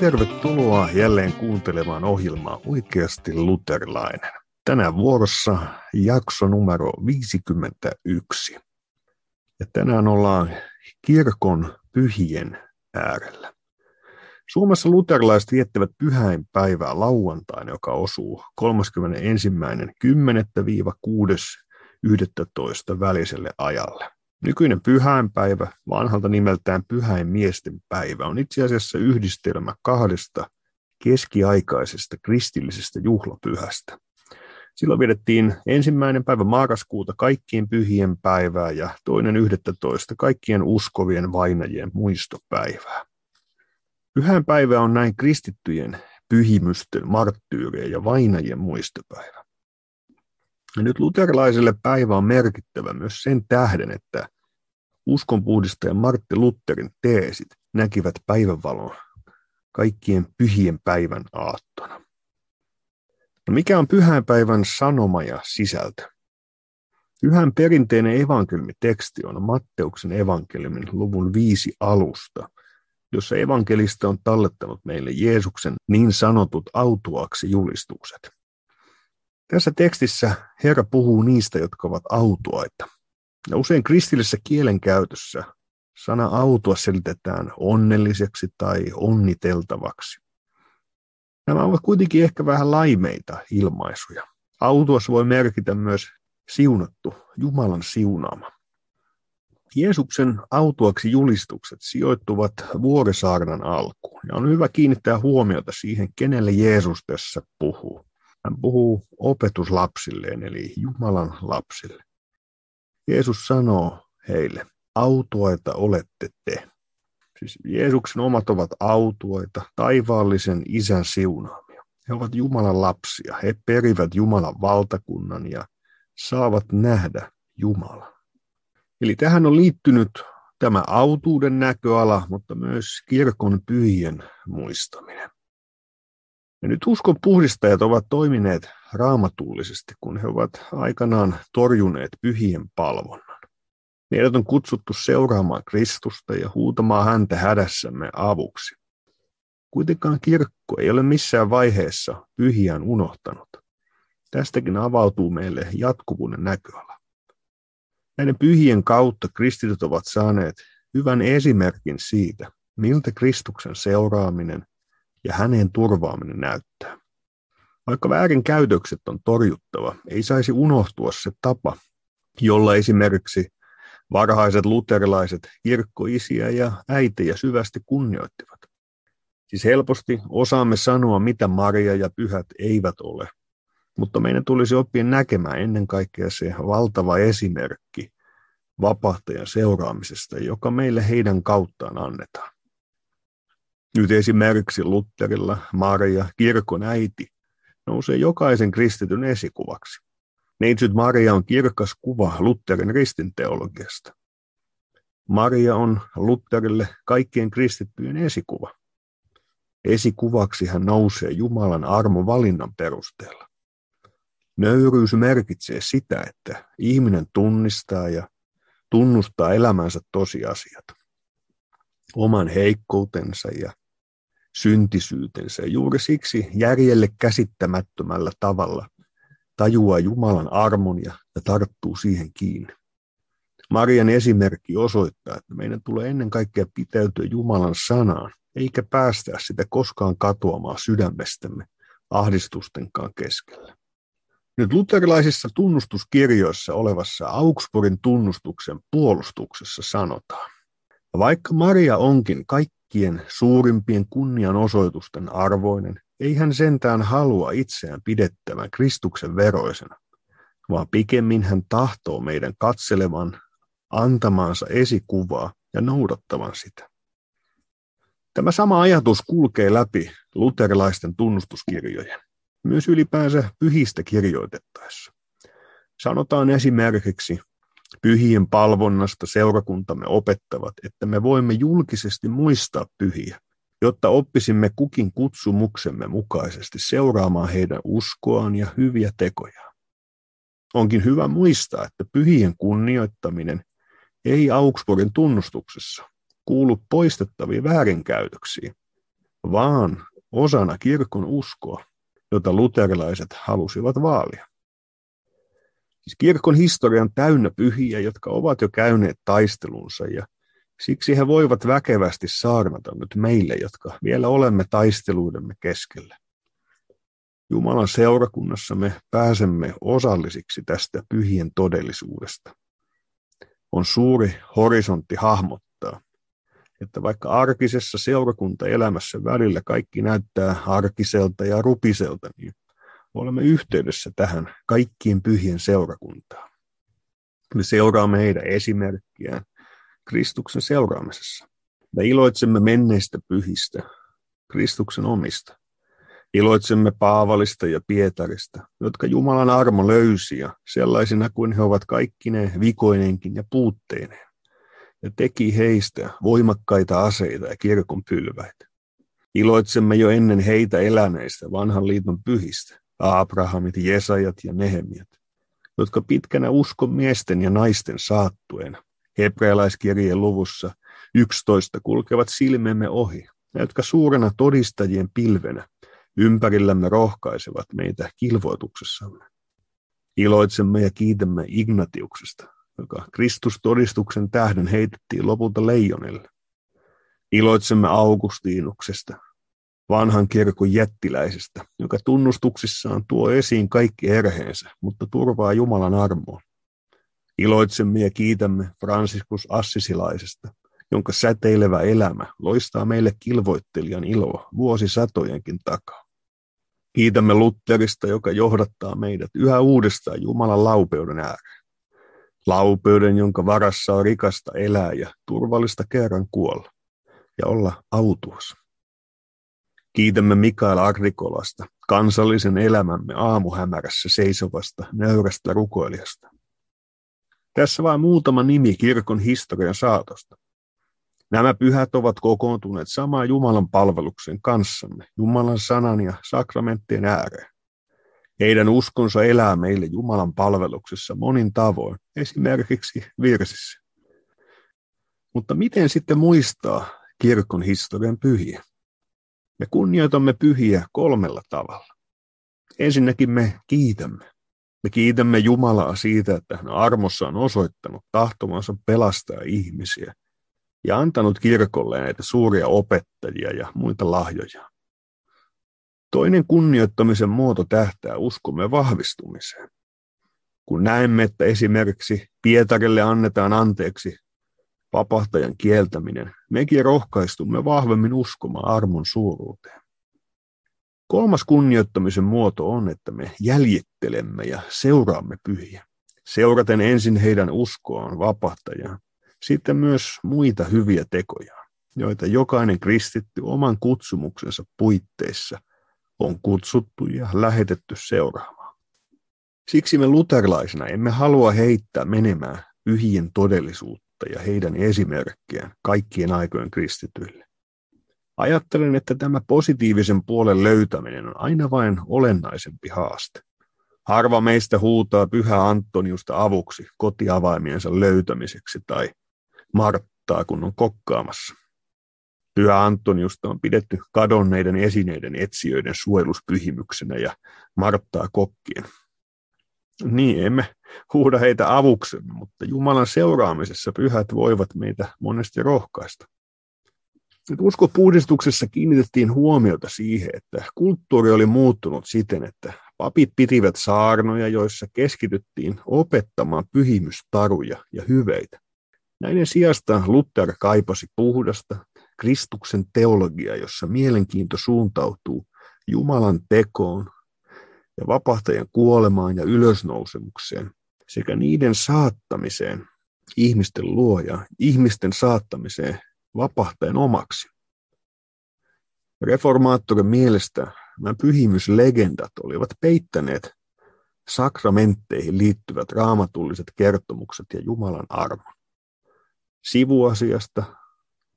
Tervetuloa jälleen kuuntelemaan ohjelmaa Oikeasti luterilainen. Tänään vuorossa jakso numero 51. Ja tänään ollaan kirkon pyhien äärellä. Suomessa luterilaiset viettävät pyhäinpäivää lauantaina, joka osuu 31.10.–6.11. väliselle ajalle. Nykyinen pyhäinpäivä, vanhalta nimeltään pyhäinmiesten päivä, on itse asiassa yhdistelmä kahdesta keskiaikaisesta kristillisestä juhlapyhästä. Silloin vietettiin 1. päivä marraskuuta kaikkien pyhien päivää ja 2.11. kaikkien uskovien vainajien muistopäivää. Pyhäinpäivä on näin kristittyjen pyhimysten, marttyyrien ja vainajien muistopäivä. Ja nyt luterilaiselle päivä on merkittävä myös sen tähden, että uskonpuhdistaja Martti Lutherin teesit näkivät päivänvalon kaikkien pyhien päivän aattona. No mikä on pyhäinpäivän sanoma ja sisältö? Pyhän perinteinen evankeliumiteksti on Matteuksen evankeliumin luvun 5 alusta, jossa evankelista on tallettanut meille Jeesuksen niin sanotut autuaksi julistukset. Tässä tekstissä Herra puhuu niistä, jotka ovat autuaita. Ja usein kristillisessä kielenkäytössä sana autua selitetään onnelliseksi tai onniteltavaksi. Nämä ovat kuitenkin ehkä vähän laimeita ilmaisuja. Autuas voi merkitä myös siunattu, Jumalan siunaama. Jeesuksen autuaksi julistukset sijoittuvat Vuorisaarnan alkuun. Ja on hyvä kiinnittää huomiota siihen, kenelle Jeesus tässä puhuu. Hän puhuu opetuslapsilleen, eli Jumalan lapsille. Jeesus sanoo heille, autuaita olette te. Siis Jeesuksen omat ovat autuaita, taivaallisen isän siunaamia. He ovat Jumalan lapsia, he perivät Jumalan valtakunnan ja saavat nähdä Jumalan. Eli tähän on liittynyt tämä autuuden näköala, mutta myös kirkon pyhien muistaminen. Ja nyt uskon puhdistajat ovat toimineet raamatullisesti, kun he ovat aikanaan torjuneet pyhien palvonnan. Meidät on kutsuttu seuraamaan Kristusta ja huutamaan häntä hädässämme avuksi. Kuitenkaan kirkko ei ole missään vaiheessa pyhiään unohtanut. Tästäkin avautuu meille jatkuvuuden näköala. Näiden pyhien kautta kristityt ovat saaneet hyvän esimerkin siitä, miltä Kristuksen seuraaminen ja häneen turvaaminen näyttää. Vaikka väärinkäytökset on torjuttava, ei saisi unohtua se tapa, jolla esimerkiksi varhaiset luterilaiset kirkkoisiä ja äitejä syvästi kunnioittivat. Siis helposti osaamme sanoa, mitä Maria ja pyhät eivät ole, mutta meidän tulisi oppia näkemään ennen kaikkea se valtava esimerkki vapahtajan seuraamisesta, joka meille heidän kauttaan annetaan. Nyt esimerkiksi Lutherilla Maria, kirkon äiti, nousee jokaisen kristityn esikuvaksi. Neitsyt Maria on kirkas kuva Lutherin ristinteologiasta. Maria on Lutherille kaikkien kristittyjen esikuva. Esikuvaksi hän nousee Jumalan armon valinnan perusteella. Nöyryys merkitsee sitä, että ihminen tunnistaa ja tunnustaa elämänsä tosiasiat. Oman heikkoutensa ja syntisyytensä juuri siksi järjelle käsittämättömällä tavalla tajuaa Jumalan armon ja tarttuu siihen kiinni. Marian esimerkki osoittaa, että meidän tulee ennen kaikkea pitäytyä Jumalan sanaan, eikä päästää sitä koskaan katoamaan sydämestämme ahdistustenkaan keskellä. Nyt luterilaisissa tunnustuskirjoissa olevassa Augsburgin tunnustuksen puolustuksessa sanotaan, vaikka Maria onkin kaikkien suurimpien kunnianosoitusten arvoinen, ei hän sentään halua itseään pidettävän Kristuksen veroisena, vaan pikemmin hän tahtoo meidän katselevan, antamaansa esikuvaa ja noudattavan sitä. Tämä sama ajatus kulkee läpi luterilaisten tunnustuskirjojen, myös ylipäänsä pyhistä kirjoitettaessa. Sanotaan esimerkiksi, pyhien palvonnasta seurakuntamme opettavat, että me voimme julkisesti muistaa pyhiä, jotta oppisimme kukin kutsumuksemme mukaisesti seuraamaan heidän uskoaan ja hyviä tekojaan. Onkin hyvä muistaa, että pyhien kunnioittaminen ei Augsburgin tunnustuksessa kuulu poistettaviin väärinkäytöksiin, vaan osana kirkon uskoa, jota luterilaiset halusivat vaalia. Siis kirkon historia on täynnä pyhiä, jotka ovat jo käyneet taistelunsa, ja siksi he voivat väkevästi saarnata nyt meille, jotka vielä olemme taisteluidemme keskellä. Jumalan seurakunnassa me pääsemme osallisiksi tästä pyhien todellisuudesta. On suuri horisontti hahmottaa, että vaikka arkisessa seurakuntaelämässä välillä kaikki näyttää arkiselta ja rupiselta, niin olemme yhteydessä tähän kaikkien pyhien seurakuntaan. Me seuraamme heidän esimerkkiään Kristuksen seuraamisessa. Me iloitsemme menneistä pyhistä, Kristuksen omista. Iloitsemme Paavalista ja Pietarista, jotka Jumalan armo löysi ja sellaisina kuin he ovat kaikkine vikoinenkin ja puutteineen, ja teki heistä voimakkaita aseita ja kirkon pylväitä. Iloitsemme jo ennen heitä eläneistä vanhan liiton pyhistä, Abrahamit, Jesajat ja Nehemiat, jotka pitkänä uskon miesten ja naisten saattuena hebrealaiskirjeen luvussa 11 kulkevat silmemme ohi, ja jotka suurena todistajien pilvenä ympärillämme rohkaisevat meitä kilvoituksessamme. Iloitsemme ja kiitämme Ignatiuksesta, joka Kristustodistuksen tähden heitettiin lopulta leijonille. Iloitsemme Augustiinuksesta, vanhan kirkon jättiläisestä, joka tunnustuksissaan tuo esiin kaikki erheensä, mutta turvaa Jumalan armoon. Iloitsemme ja kiitämme Franciscus Assisilaisesta, jonka säteilevä elämä loistaa meille kilvoittelijan iloa vuosisatojenkin takaa. Kiitämme Lutherista, joka johdattaa meidät yhä uudestaan Jumalan laupeuden ääreen. Laupeuden, jonka varassa on rikasta elää ja turvallista kerran kuolla ja olla autuas. Kiitämme Mikaela Agricolasta, kansallisen elämämme aamuhämärässä seisovasta nöyrästä rukoilijasta. Tässä vain muutama nimi kirkon historian saatosta. Nämä pyhät ovat kokoontuneet samaan Jumalan palveluksen kanssamme, Jumalan sanan ja sakramenttien ääreen. Heidän uskonsa elää meille Jumalan palveluksessa monin tavoin, esimerkiksi virsissä. Mutta miten sitten muistaa kirkon historian pyhiä? Me kunnioitamme pyhiä kolmella tavalla. Ensinnäkin me kiitämme. Me kiitämme Jumalaa siitä, että hän armossaan on osoittanut tahtomansa pelastaa ihmisiä ja antanut kirkolle näitä suuria opettajia ja muita lahjoja. Toinen kunnioittamisen muoto tähtää uskomme vahvistumiseen. Kun näemme, että esimerkiksi Pietarille annetaan anteeksi vapahtajan kieltäminen, mekin rohkaistumme vahvemmin uskomaan armon suuruuteen. Kolmas kunnioittamisen muoto on, että me jäljittelemme ja seuraamme pyhiä, seuraten ensin heidän uskoaan vapahtajaan, sitten myös muita hyviä tekoja, joita jokainen kristitty oman kutsumuksensa puitteissa on kutsuttu ja lähetetty seuraamaan. Siksi me luterilaisina emme halua heittää menemään pyhien todellisuutta ja heidän esimerkkiään kaikkien aikojen kristityille. Ajattelen, että tämä positiivisen puolen löytäminen on aina vain olennaisempi haaste. Harva meistä huutaa pyhä Antoniusta avuksi kotiavaimiensa löytämiseksi tai Marttaa, kun on kokkaamassa. Pyhä Antoniusta on pidetty kadonneiden esineiden etsijöiden suojeluspyhimyksenä ja Marttaa kokkien. Niin, emme huuda heitä avuksemme, mutta Jumalan seuraamisessa pyhät voivat meitä monesti rohkaista. Uskopuhdistuksessa kiinnitettiin huomiota siihen, että kulttuuri oli muuttunut siten, että papit pitivät saarnoja, joissa keskityttiin opettamaan pyhimystaruja ja hyveitä. Näiden sijasta Luther kaipasi puhdasta Kristuksen teologiaa, jossa mielenkiinto suuntautuu Jumalan tekoon ja vapahtajan kuolemaan ja ylösnousemukseen sekä niiden saattamiseen ihmisten luo ja ihmisten saattamiseen vapahtajan omaksi. Reformaattorin mielestä nämä pyhimyslegendat olivat peittäneet sakramentteihin liittyvät raamatulliset kertomukset ja Jumalan armon. Sivuasiasta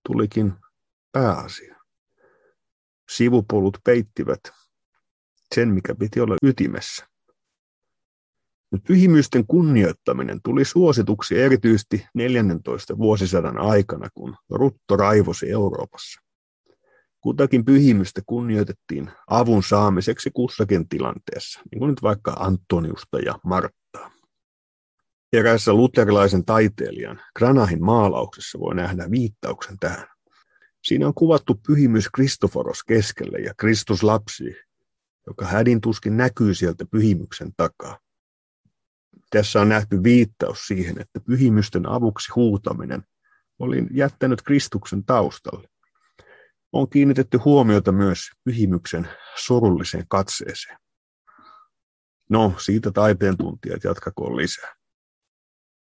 tulikin pääasia. Sivupolut peittivät sen, mikä piti olla ytimessä. Pyhimysten kunnioittaminen tuli suosituksi erityisesti 14. vuosisadan aikana, kun rutto raivosi Euroopassa. Kutakin pyhimystä kunnioitettiin avun saamiseksi kussakin tilanteessa, niin kuin nyt vaikka Antoniusta ja Marttaa. Erässä luterilaisen taiteilijan Cranachin maalauksessa voi nähdä viittauksen tähän. Siinä on kuvattu pyhimys Kristoforos keskelle ja Kristus lapsi, joka hädin tuskin näkyy sieltä pyhimyksen takaa. Tässä on nähty viittaus siihen, että pyhimysten avuksi huutaminen oli jättänyt Kristuksen taustalle. On kiinnitetty huomiota myös pyhimyksen surulliseen katseeseen. No, siitä taiteen tuntijat jatkakoon lisää.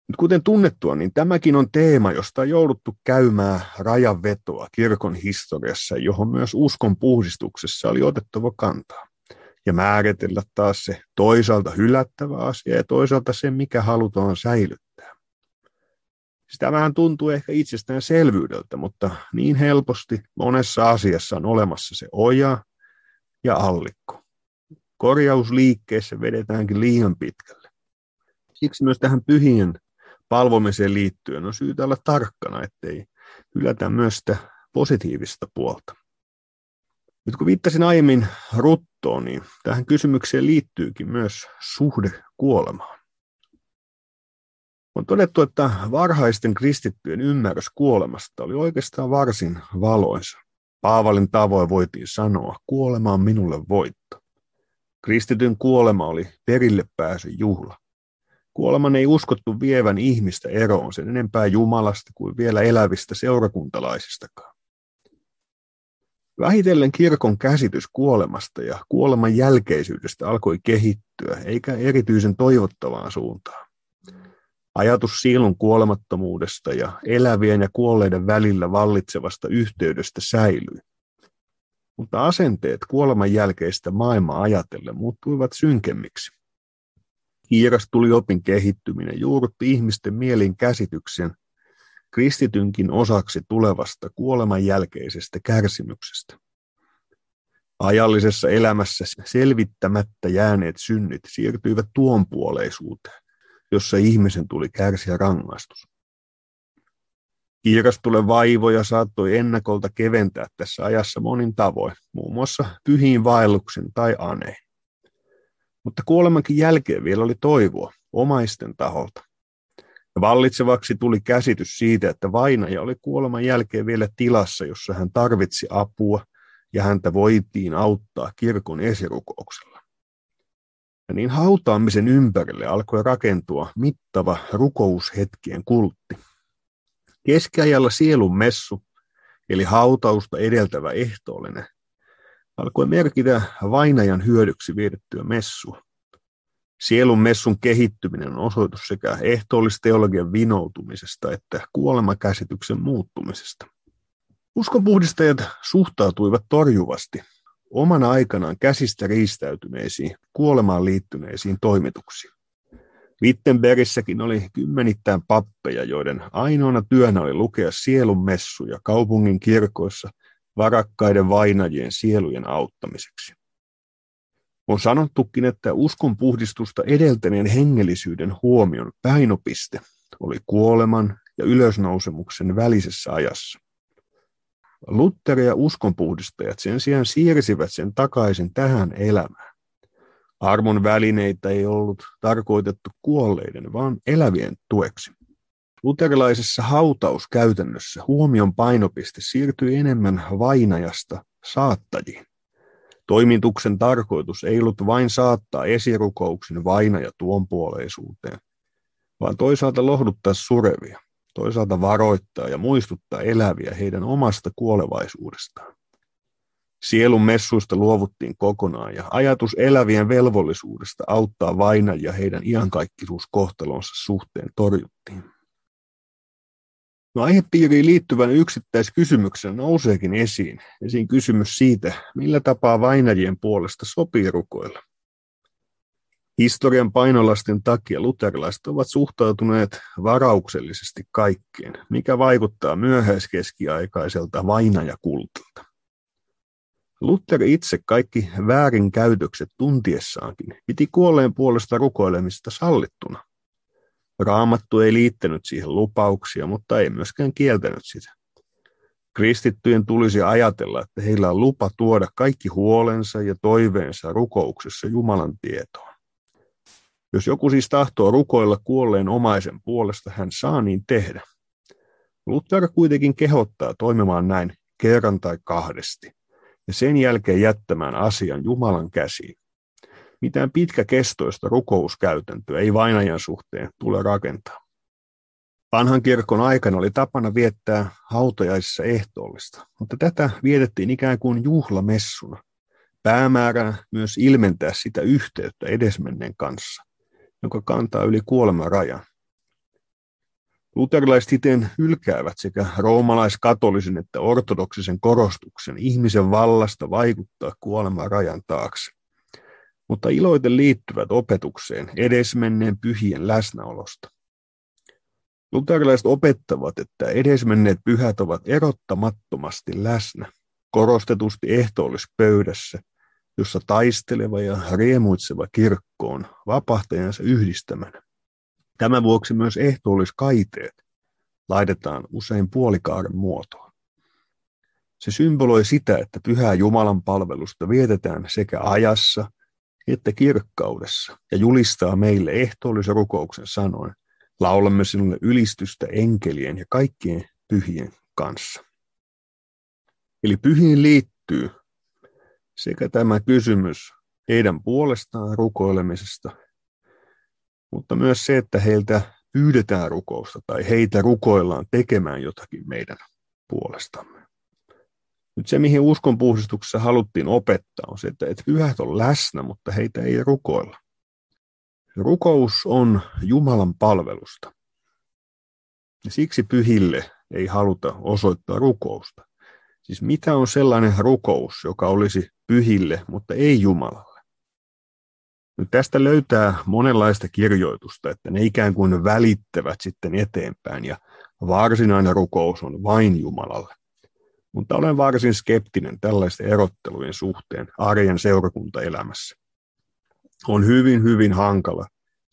Nyt kuten tunnettua, niin tämäkin on teema, josta on jouduttu käymään rajanvetoa kirkon historiassa, johon myös uskon puhdistuksessa oli otettava kantaa. Ja määritellä taas se toisaalta hylättävä asia ja toisaalta se, mikä halutaan säilyttää. Sitä vähän tuntuu ehkä itsestäänselvyydeltä, mutta niin helposti monessa asiassa on olemassa se oja ja allikko. Korjausliikkeessä vedetäänkin liian pitkälle. Siksi myös tähän pyhien palvomiseen liittyen on syytä olla tarkkana, ettei hylätä myös sitä positiivista puolta. Nyt kun viittasin aiemmin ruttoon, niin tähän kysymykseen liittyykin myös suhde kuolemaan. On todettu, että varhaisten kristittyjen ymmärrys kuolemasta oli oikeastaan varsin valoisa. Paavalin tavoin voitiin sanoa, kuolema on minulle voitto. Kristityn kuolema oli perille pääsyn juhla. Kuoleman ei uskottu vievän ihmistä eroon sen enempää Jumalasta kuin vielä elävistä seurakuntalaisistakaan. Vähitellen kirkon käsitys kuolemasta ja kuoleman jälkeisyydestä alkoi kehittyä, eikä erityisen toivottavaan suuntaan. Ajatus sielun kuolemattomuudesta ja elävien ja kuolleiden välillä vallitsevasta yhteydestä säilyi. Mutta asenteet kuoleman jälkeistä maailmaa ajatellen muuttuivat synkemmiksi. Kiiras tuliopin kehittyminen juurrutti ihmisten mielin käsityksen kristitynkin osaksi tulevasta kuoleman jälkeisestä kärsimyksestä. Ajallisessa elämässä selvittämättä jääneet synnit siirtyivät tuonpuoleisuuteen, jossa ihmisen tuli kärsiä rangaistus. Kiirastule vaivoja saattoi ennakolta keventää tässä ajassa monin tavoin, muun muassa pyhiin vaelluksen tai aneen. Mutta kuolemankin jälkeen vielä oli toivoa omaisten taholta. Ja vallitsevaksi tuli käsitys siitä, että vainaja oli kuoleman jälkeen vielä tilassa, jossa hän tarvitsi apua ja häntä voitiin auttaa kirkon esirukouksella. Ja niin hautaamisen ympärille alkoi rakentua mittava rukoushetkien kultti. Keskiajalla sielun messu, eli hautausta edeltävä ehtoollinen, alkoi merkitä vainajan hyödyksi viedettyä messua. Sielun messun kehittyminen on osoitus sekä ehtoollisteologian vinoutumisesta että kuolemakäsityksen muuttumisesta. Uskonpuhdistajat suhtautuivat torjuvasti omana aikanaan käsistä riistäytyneisiin, kuolemaan liittyneisiin toimituksiin. Wittenbergissäkin oli kymmenittäin pappeja, joiden ainoana työnä oli lukea sielun messuja kaupungin kirkoissa varakkaiden vainajien sielujen auttamiseksi. On sanottukin, että uskonpuhdistusta edeltäneen hengellisyyden huomion painopiste oli kuoleman ja ylösnousemuksen välisessä ajassa. Luther ja uskonpuhdistajat sen sijaan siirsivät sen takaisin tähän elämään. Armon välineitä ei ollut tarkoitettu kuolleiden, vaan elävien tueksi. Luterilaisessa hautauskäytännössä huomion painopiste siirtyi enemmän vainajasta saattajiin. Toimituksen tarkoitus ei ollut vain saattaa esirukouksen vainaja tuonpuoleisuuteen, vaan toisaalta lohduttaa surevia, toisaalta varoittaa ja muistuttaa eläviä heidän omasta kuolevaisuudestaan. Sielun messuista luovuttiin kokonaan ja ajatus elävien velvollisuudesta auttaa vainajia heidän iankaikkisuuskohtalonsa suhteen torjuttiin. No, aihepiiriin liittyvän yksittäiskysymyksen nouseekin esiin kysymys siitä, millä tapaa vainajien puolesta sopii rukoilla. Historian painolasten takia luterilaiset ovat suhtautuneet varauksellisesti kaikkeen, mikä vaikuttaa myöhäiskeskiaikaiselta vainajakultilta. Luther itse kaikki väärinkäytökset tuntiessaankin piti kuolleen puolesta rukoilemista sallittuna. Raamattu ei liittänyt siihen lupauksia, mutta ei myöskään kieltänyt sitä. Kristittyjen tulisi ajatella, että heillä on lupa tuoda kaikki huolensa ja toiveensa rukouksessa Jumalan tietoon. Jos joku siis tahtoo rukoilla kuolleen omaisen puolesta, hän saa niin tehdä. Luther kuitenkin kehottaa toimimaan näin kerran tai kahdesti ja sen jälkeen jättämään asian Jumalan käsiin. Mitään pitkäkestoista rukouskäytäntöä ei vainajan suhteen tule rakentaa. Vanhan kirkon aikana oli tapana viettää hautajaisissa ehtoollista, mutta tätä vietettiin ikään kuin juhlamessuna. Päämääränä myös ilmentää sitä yhteyttä edesmenneen kanssa, joka kantaa yli kuoleman rajan. Luterilaiset iten hylkäävät sekä roomalaiskatolisen että ortodoksisen korostuksen ihmisen vallasta vaikuttaa kuoleman rajan taakse, mutta iloiten liittyvät opetukseen edesmenneen pyhien läsnäolosta. Luterilaiset opettavat, että edesmenneet pyhät ovat erottamattomasti läsnä, korostetusti ehtoollispöydässä, jossa taisteleva ja riemuitseva kirkko on vapahtajansa yhdistämänä. Tämän vuoksi myös ehtoolliskaiteet laitetaan usein puolikaaren muotoon. Se symboloi sitä, että pyhää Jumalan palvelusta vietetään sekä ajassa että kirkkaudessa ja julistaa meille ehtoollisen rukouksen sanoen, laulamme sinulle ylistystä enkelien ja kaikkien pyhien kanssa. Eli pyhiin liittyy sekä tämä kysymys heidän puolestaan rukoilemisesta, mutta myös se, että heiltä pyydetään rukousta tai heitä rukoillaan tekemään jotakin meidän puolestamme. Nyt se, mihin uskonpuhdistuksessa haluttiin opettaa, on se, että pyhät on läsnä, mutta heitä ei rukoilla. Rukous on Jumalan palvelusta. Ja siksi pyhille ei haluta osoittaa rukousta. Siis mitä on sellainen rukous, joka olisi pyhille, mutta ei Jumalalle? Nyt tästä löytää monenlaista kirjoitusta, että ne ikään kuin välittävät sitten eteenpäin ja varsinainen rukous on vain Jumalalle. Mutta olen varsin skeptinen tällaisten erottelujen suhteen arjen seurakuntaelämässä. On hyvin hankala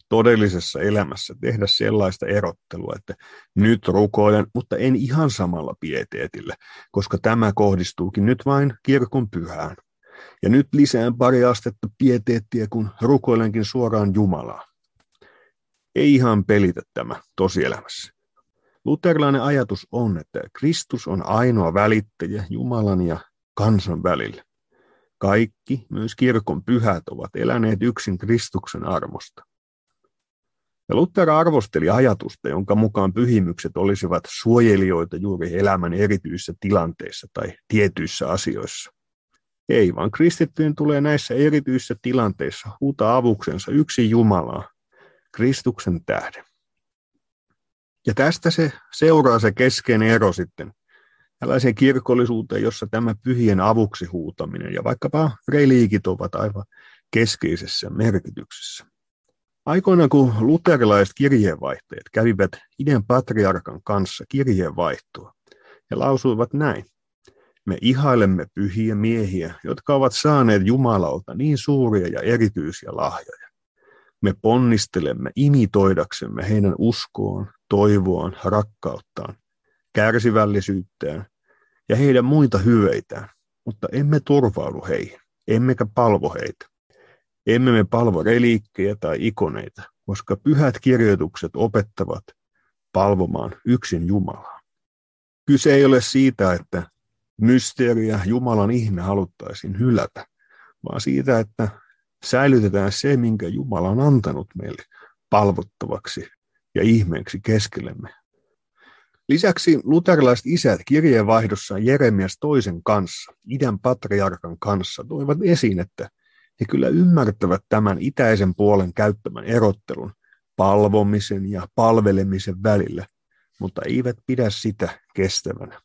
todellisessa elämässä tehdä sellaista erottelua, että nyt rukoilen, mutta en ihan samalla pieteetillä, koska tämä kohdistuukin nyt vain kirkon pyhään. Ja nyt lisään pari astetta pieteettiä, kun rukoilenkin suoraan Jumalaa. Ei ihan pelitä tämä tosielämässä. Luterilainen ajatus on, että Kristus on ainoa välittäjä Jumalan ja kansan välillä. Kaikki, myös kirkon pyhät, ovat eläneet yksin Kristuksen armosta. Ja Luther arvosteli ajatusta, jonka mukaan pyhimykset olisivat suojelijoita juuri elämän erityisissä tilanteissa tai tietyissä asioissa. Ei, vaan kristittyjen tulee näissä erityisissä tilanteissa huutaa avuksensa yksin Jumalaa, Kristuksen tähden. Ja tästä se seuraa se keskeinen ero sitten tällaiseen kirkollisuuteen, jossa tämä pyhien avuksi huutaminen ja vaikkapa reliikit ovat aivan keskeisessä merkityksessä. Aikoinaan kun luterilaiset kirjeenvaihtajat kävivät idän patriarkan kanssa kirjeenvaihtoa, he lausuivat näin. Me ihailemme pyhiä miehiä, jotka ovat saaneet Jumalalta niin suuria ja erityisiä lahjoja. Me ponnistelemme imitoidaksemme heidän uskoon, toivoaan, rakkauttaan, kärsivällisyyttään ja heidän muita hyveitään, mutta emme turvaudu heihin, emmekä palvo heitä. Emme me palvo reliikkejä tai ikoneita, koska pyhät kirjoitukset opettavat palvomaan yksin Jumalaa. Kyse ei ole siitä, että mysteeriä Jumalan ihme haluttaisiin hylätä, vaan siitä, että säilytetään se, minkä Jumala on antanut meille palvottavaksi ja ihmeeksi keskellemme. Lisäksi luterilaiset isät kirjeenvaihdossaan Jeremias toisen kanssa, idän patriarkan kanssa, toivat esiin, että he kyllä ymmärtävät tämän itäisen puolen käyttämän erottelun palvomisen ja palvelemisen välillä, mutta eivät pidä sitä kestävänä.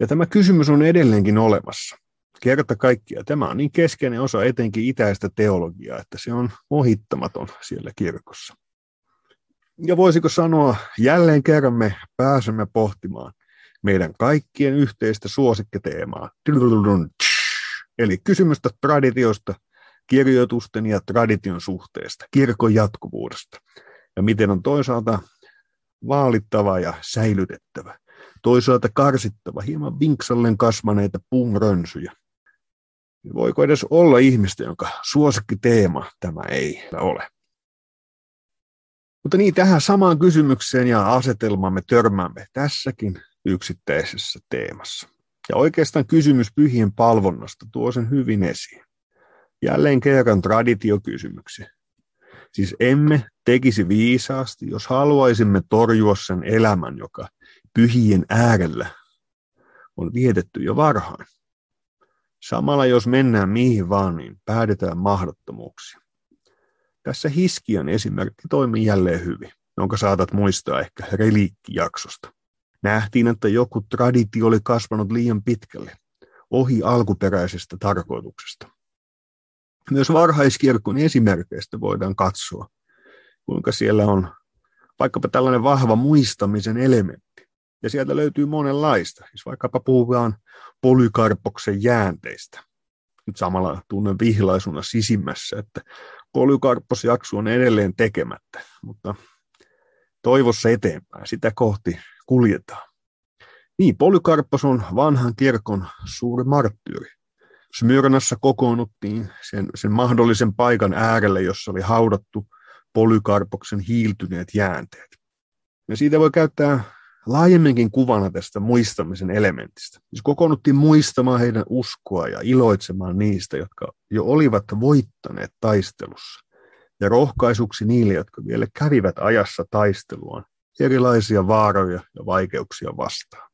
Ja tämä kysymys on edelleenkin olemassa. Kerta kaikkiaan tämä on niin keskeinen osa etenkin itäistä teologiaa, että se on ohittamaton siellä kirkossa. Ja voisiko sanoa, jälleen kerran me pääsemme pohtimaan meidän kaikkien yhteistä suosikkiteemaa, eli kysymystä traditiosta, kirjoitusten ja tradition suhteesta, kirkon jatkuvuudesta, ja miten on toisaalta vaalittava ja säilytettävä toisaalta karsittava, hieman vinksalleen kasvaneita puunrönsyjä. Voiko edes olla ihmistä, jonka suosikkiteema tämä ei ole? Mutta niin, tähän samaan kysymykseen ja asetelmaan me törmäämme tässäkin yksittäisessä teemassa. Ja oikeastaan kysymys pyhien palvonnasta tuo sen hyvin esiin. Jälleen kerran traditiokysymyksiä. Siis emme tekisi viisaasti, jos haluaisimme torjua sen elämän, joka pyhien äärellä on vietetty jo varhain. Samalla jos mennään mihin vaan, niin päädytään mahdottomuuksia. Tässä Hiskian esimerkki toimii jälleen hyvin, jonka saatat muistaa ehkä reliikkijaksosta. Nähtiin, että joku traditio oli kasvanut liian pitkälle, ohi alkuperäisestä tarkoituksesta. Myös varhaiskirkon esimerkkeistä voidaan katsoa, kuinka siellä on vaikkapa tällainen vahva muistamisen elementti. Ja sieltä löytyy monenlaista, siis vaikkapa puhutaan Polykarppoksen jäänteistä. Nyt samalla tunnen vihlaisuna sisimmässä, että Polykarppos-jakso on edelleen tekemättä, mutta toivossa eteenpäin, sitä kohti kuljetaan. Niin, Polykarppos on vanhan kirkon suuri marttyyri. Smyrnassa kokoonnuttiin sen mahdollisen paikan äärelle, jossa oli haudattu Polykarppoksen hiiltyneet jäänteet. Ja siitä voi käyttää laajemminkin kuvana tästä muistamisen elementistä. Siis kokoonnuttiin muistamaan heidän uskoa ja iloitsemaan niistä, jotka jo olivat voittaneet taistelussa. Ja rohkaisuksi niille, jotka vielä kävivät ajassa taisteluaan erilaisia vaaroja ja vaikeuksia vastaan.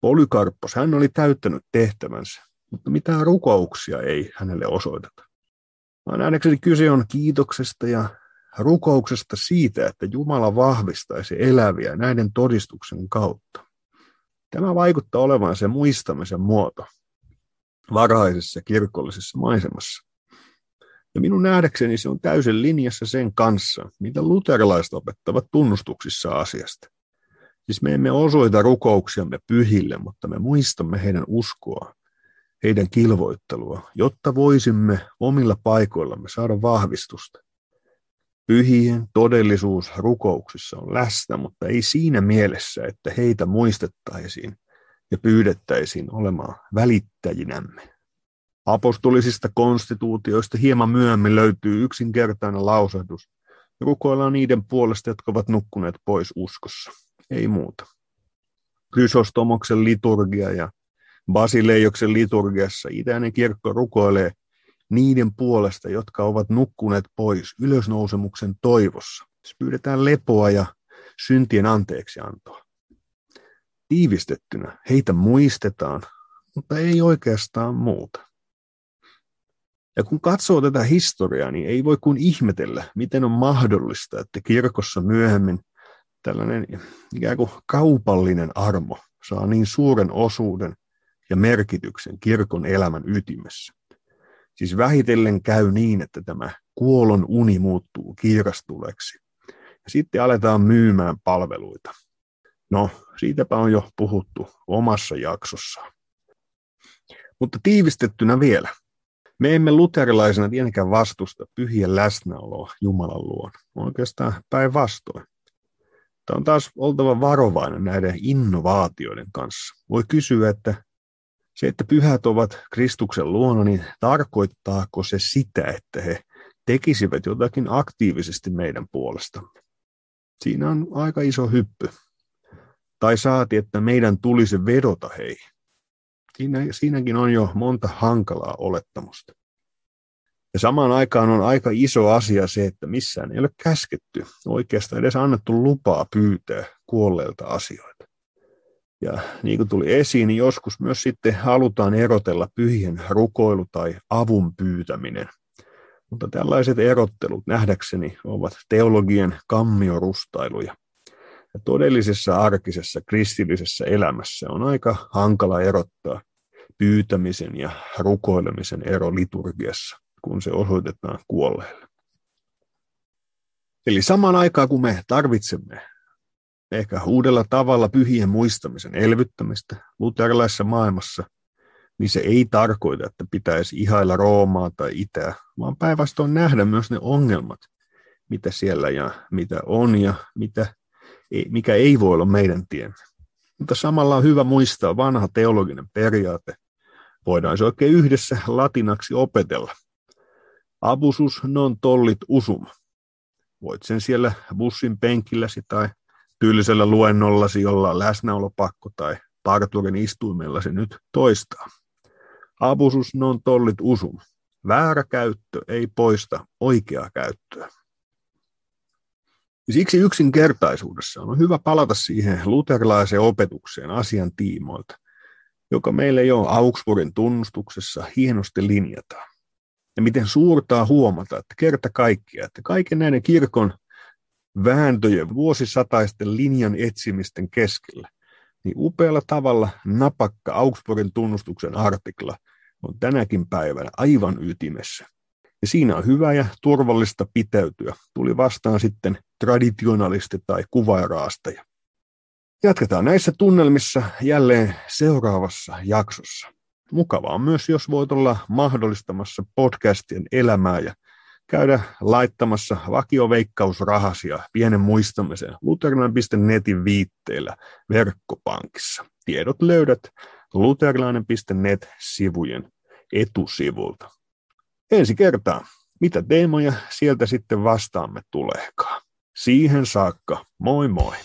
Polykarppos, hän oli täyttänyt tehtävänsä, mutta mitään rukouksia ei hänelle osoiteta. Vaan nähdäkseni kyse on kiitoksesta ja rukouksesta siitä, että Jumala vahvistaisi eläviä näiden todistuksen kautta. Tämä vaikuttaa olevan se muistamisen muoto varhaisessa kirkollisessa maisemassa. Ja minun nähdäkseni se on täysin linjassa sen kanssa, mitä luterilaiset opettavat tunnustuksissa asiasta. Siis me emme osoita rukouksiamme pyhille, mutta me muistamme heidän uskoa, heidän kilvoittelua, jotta voisimme omilla paikoillamme saada vahvistusta. Pyhien todellisuus rukouksissa on läsnä, mutta ei siinä mielessä, että heitä muistettaisiin ja pyydettäisiin olemaan välittäjinämme. Apostolisista konstituutioista hieman myöhemmin löytyy yksinkertainen lausahdus. Rukoillaan niiden puolesta, jotka ovat nukkuneet pois uskossa. Ei muuta. Chrysostomoksen liturgia ja Basileioksen liturgiassa itäinen kirkko rukoilee niiden puolesta, jotka ovat nukkuneet pois ylösnousemuksen toivossa. Pyydetään lepoa ja syntien anteeksiantoa. Tiivistettynä heitä muistetaan, mutta ei oikeastaan muuta. Ja kun katsoo tätä historiaa, niin ei voi kuin ihmetellä, miten on mahdollista, että kirkossa myöhemmin tällainen ikään kuin kaupallinen armo saa niin suuren osuuden ja merkityksen kirkon elämän ytimessä. Siis vähitellen käy niin, että tämä kuolon uni muuttuu kiirastuleksi. Ja sitten aletaan myymään palveluita. No, siitäpä on jo puhuttu omassa jaksossaan. Mutta tiivistettynä vielä. Me emme luterilaisena tietenkään vastusta pyhien läsnäoloa Jumalan luona. Oikeastaan päinvastoin. Tämä on taas oltava varovainen näiden innovaatioiden kanssa. Voi kysyä, että se, että pyhät ovat Kristuksen luona, niin tarkoittaako se sitä, että he tekisivät jotakin aktiivisesti meidän puolestamme? Siinä on aika iso hyppy. Tai saati, että meidän tulisi vedota heihin. Siinäkin on jo monta hankalaa olettamusta. Ja samaan aikaan on aika iso asia se, että missään ei ole käsketty, oikeastaan edes annettu lupaa pyytää kuolleilta asioita. Ja niin kuin tuli esiin, niin joskus myös sitten halutaan erotella pyhien rukoilu tai avun pyytäminen. Mutta tällaiset erottelut nähdäkseni ovat teologian kammiorustailuja. Ja todellisessa arkisessa kristillisessä elämässä on aika hankala erottaa pyytämisen ja rukoilemisen ero liturgiassa, kun se osoitetaan kuolleelle. Eli samaan aikaan, kun me tarvitsemme ehkä uudella tavalla pyhien muistamisen elvyttämistä luterilaisessa maailmassa, niin se ei tarkoita, että pitäisi ihailla Roomaa tai itää, vaan päinvastoin nähdä myös ne ongelmat, mitä siellä ja mitä on ja mikä ei voi olla meidän tiemme. Mutta samalla on hyvä muistaa vanha teologinen periaate. Voidaan se oikein yhdessä latinaksi opetella. Abusus non tollit usum. Voit sen siellä bussin penkilläsi tai tylsällä luennollasi, jolla on läsnäolopakko tai parturin istuimellasi nyt toistaa. Abusus non tollit usum. Väärä käyttö ei poista oikeaa käyttöä. Siksi yksinkertaisuudessa on hyvä palata siihen luterilaiseen opetukseen asian tiimoilta, joka meille jo Augsburgin tunnustuksessa hienosti linjataan. Ja miten suurtaa huomata, että kerta kaikkiaan, että kaiken näiden kirkon vääntöjen vuosisataisten linjan etsimisten keskellä, niin upealla tavalla napakka Augsburgin tunnustuksen artikla on tänäkin päivänä aivan ytimessä. Ja siinä on hyvä ja turvallista pitäytyä. Tuli vastaan sitten traditionalisti tai kuvairaastaja. Jatketaan näissä tunnelmissa jälleen seuraavassa jaksossa. Mukavaa on myös, jos voit olla mahdollistamassa podcastien elämää ja käydä laittamassa vakioveikkausrahasi ja pienen muistamisen luterilainen.netin viitteellä verkkopankissa. Tiedot löydät luterilainen.net-sivujen etusivulta. Ensi kertaa, mitä teemoja sieltä sitten vastaamme tuleekaan. Siihen saakka, moi moi!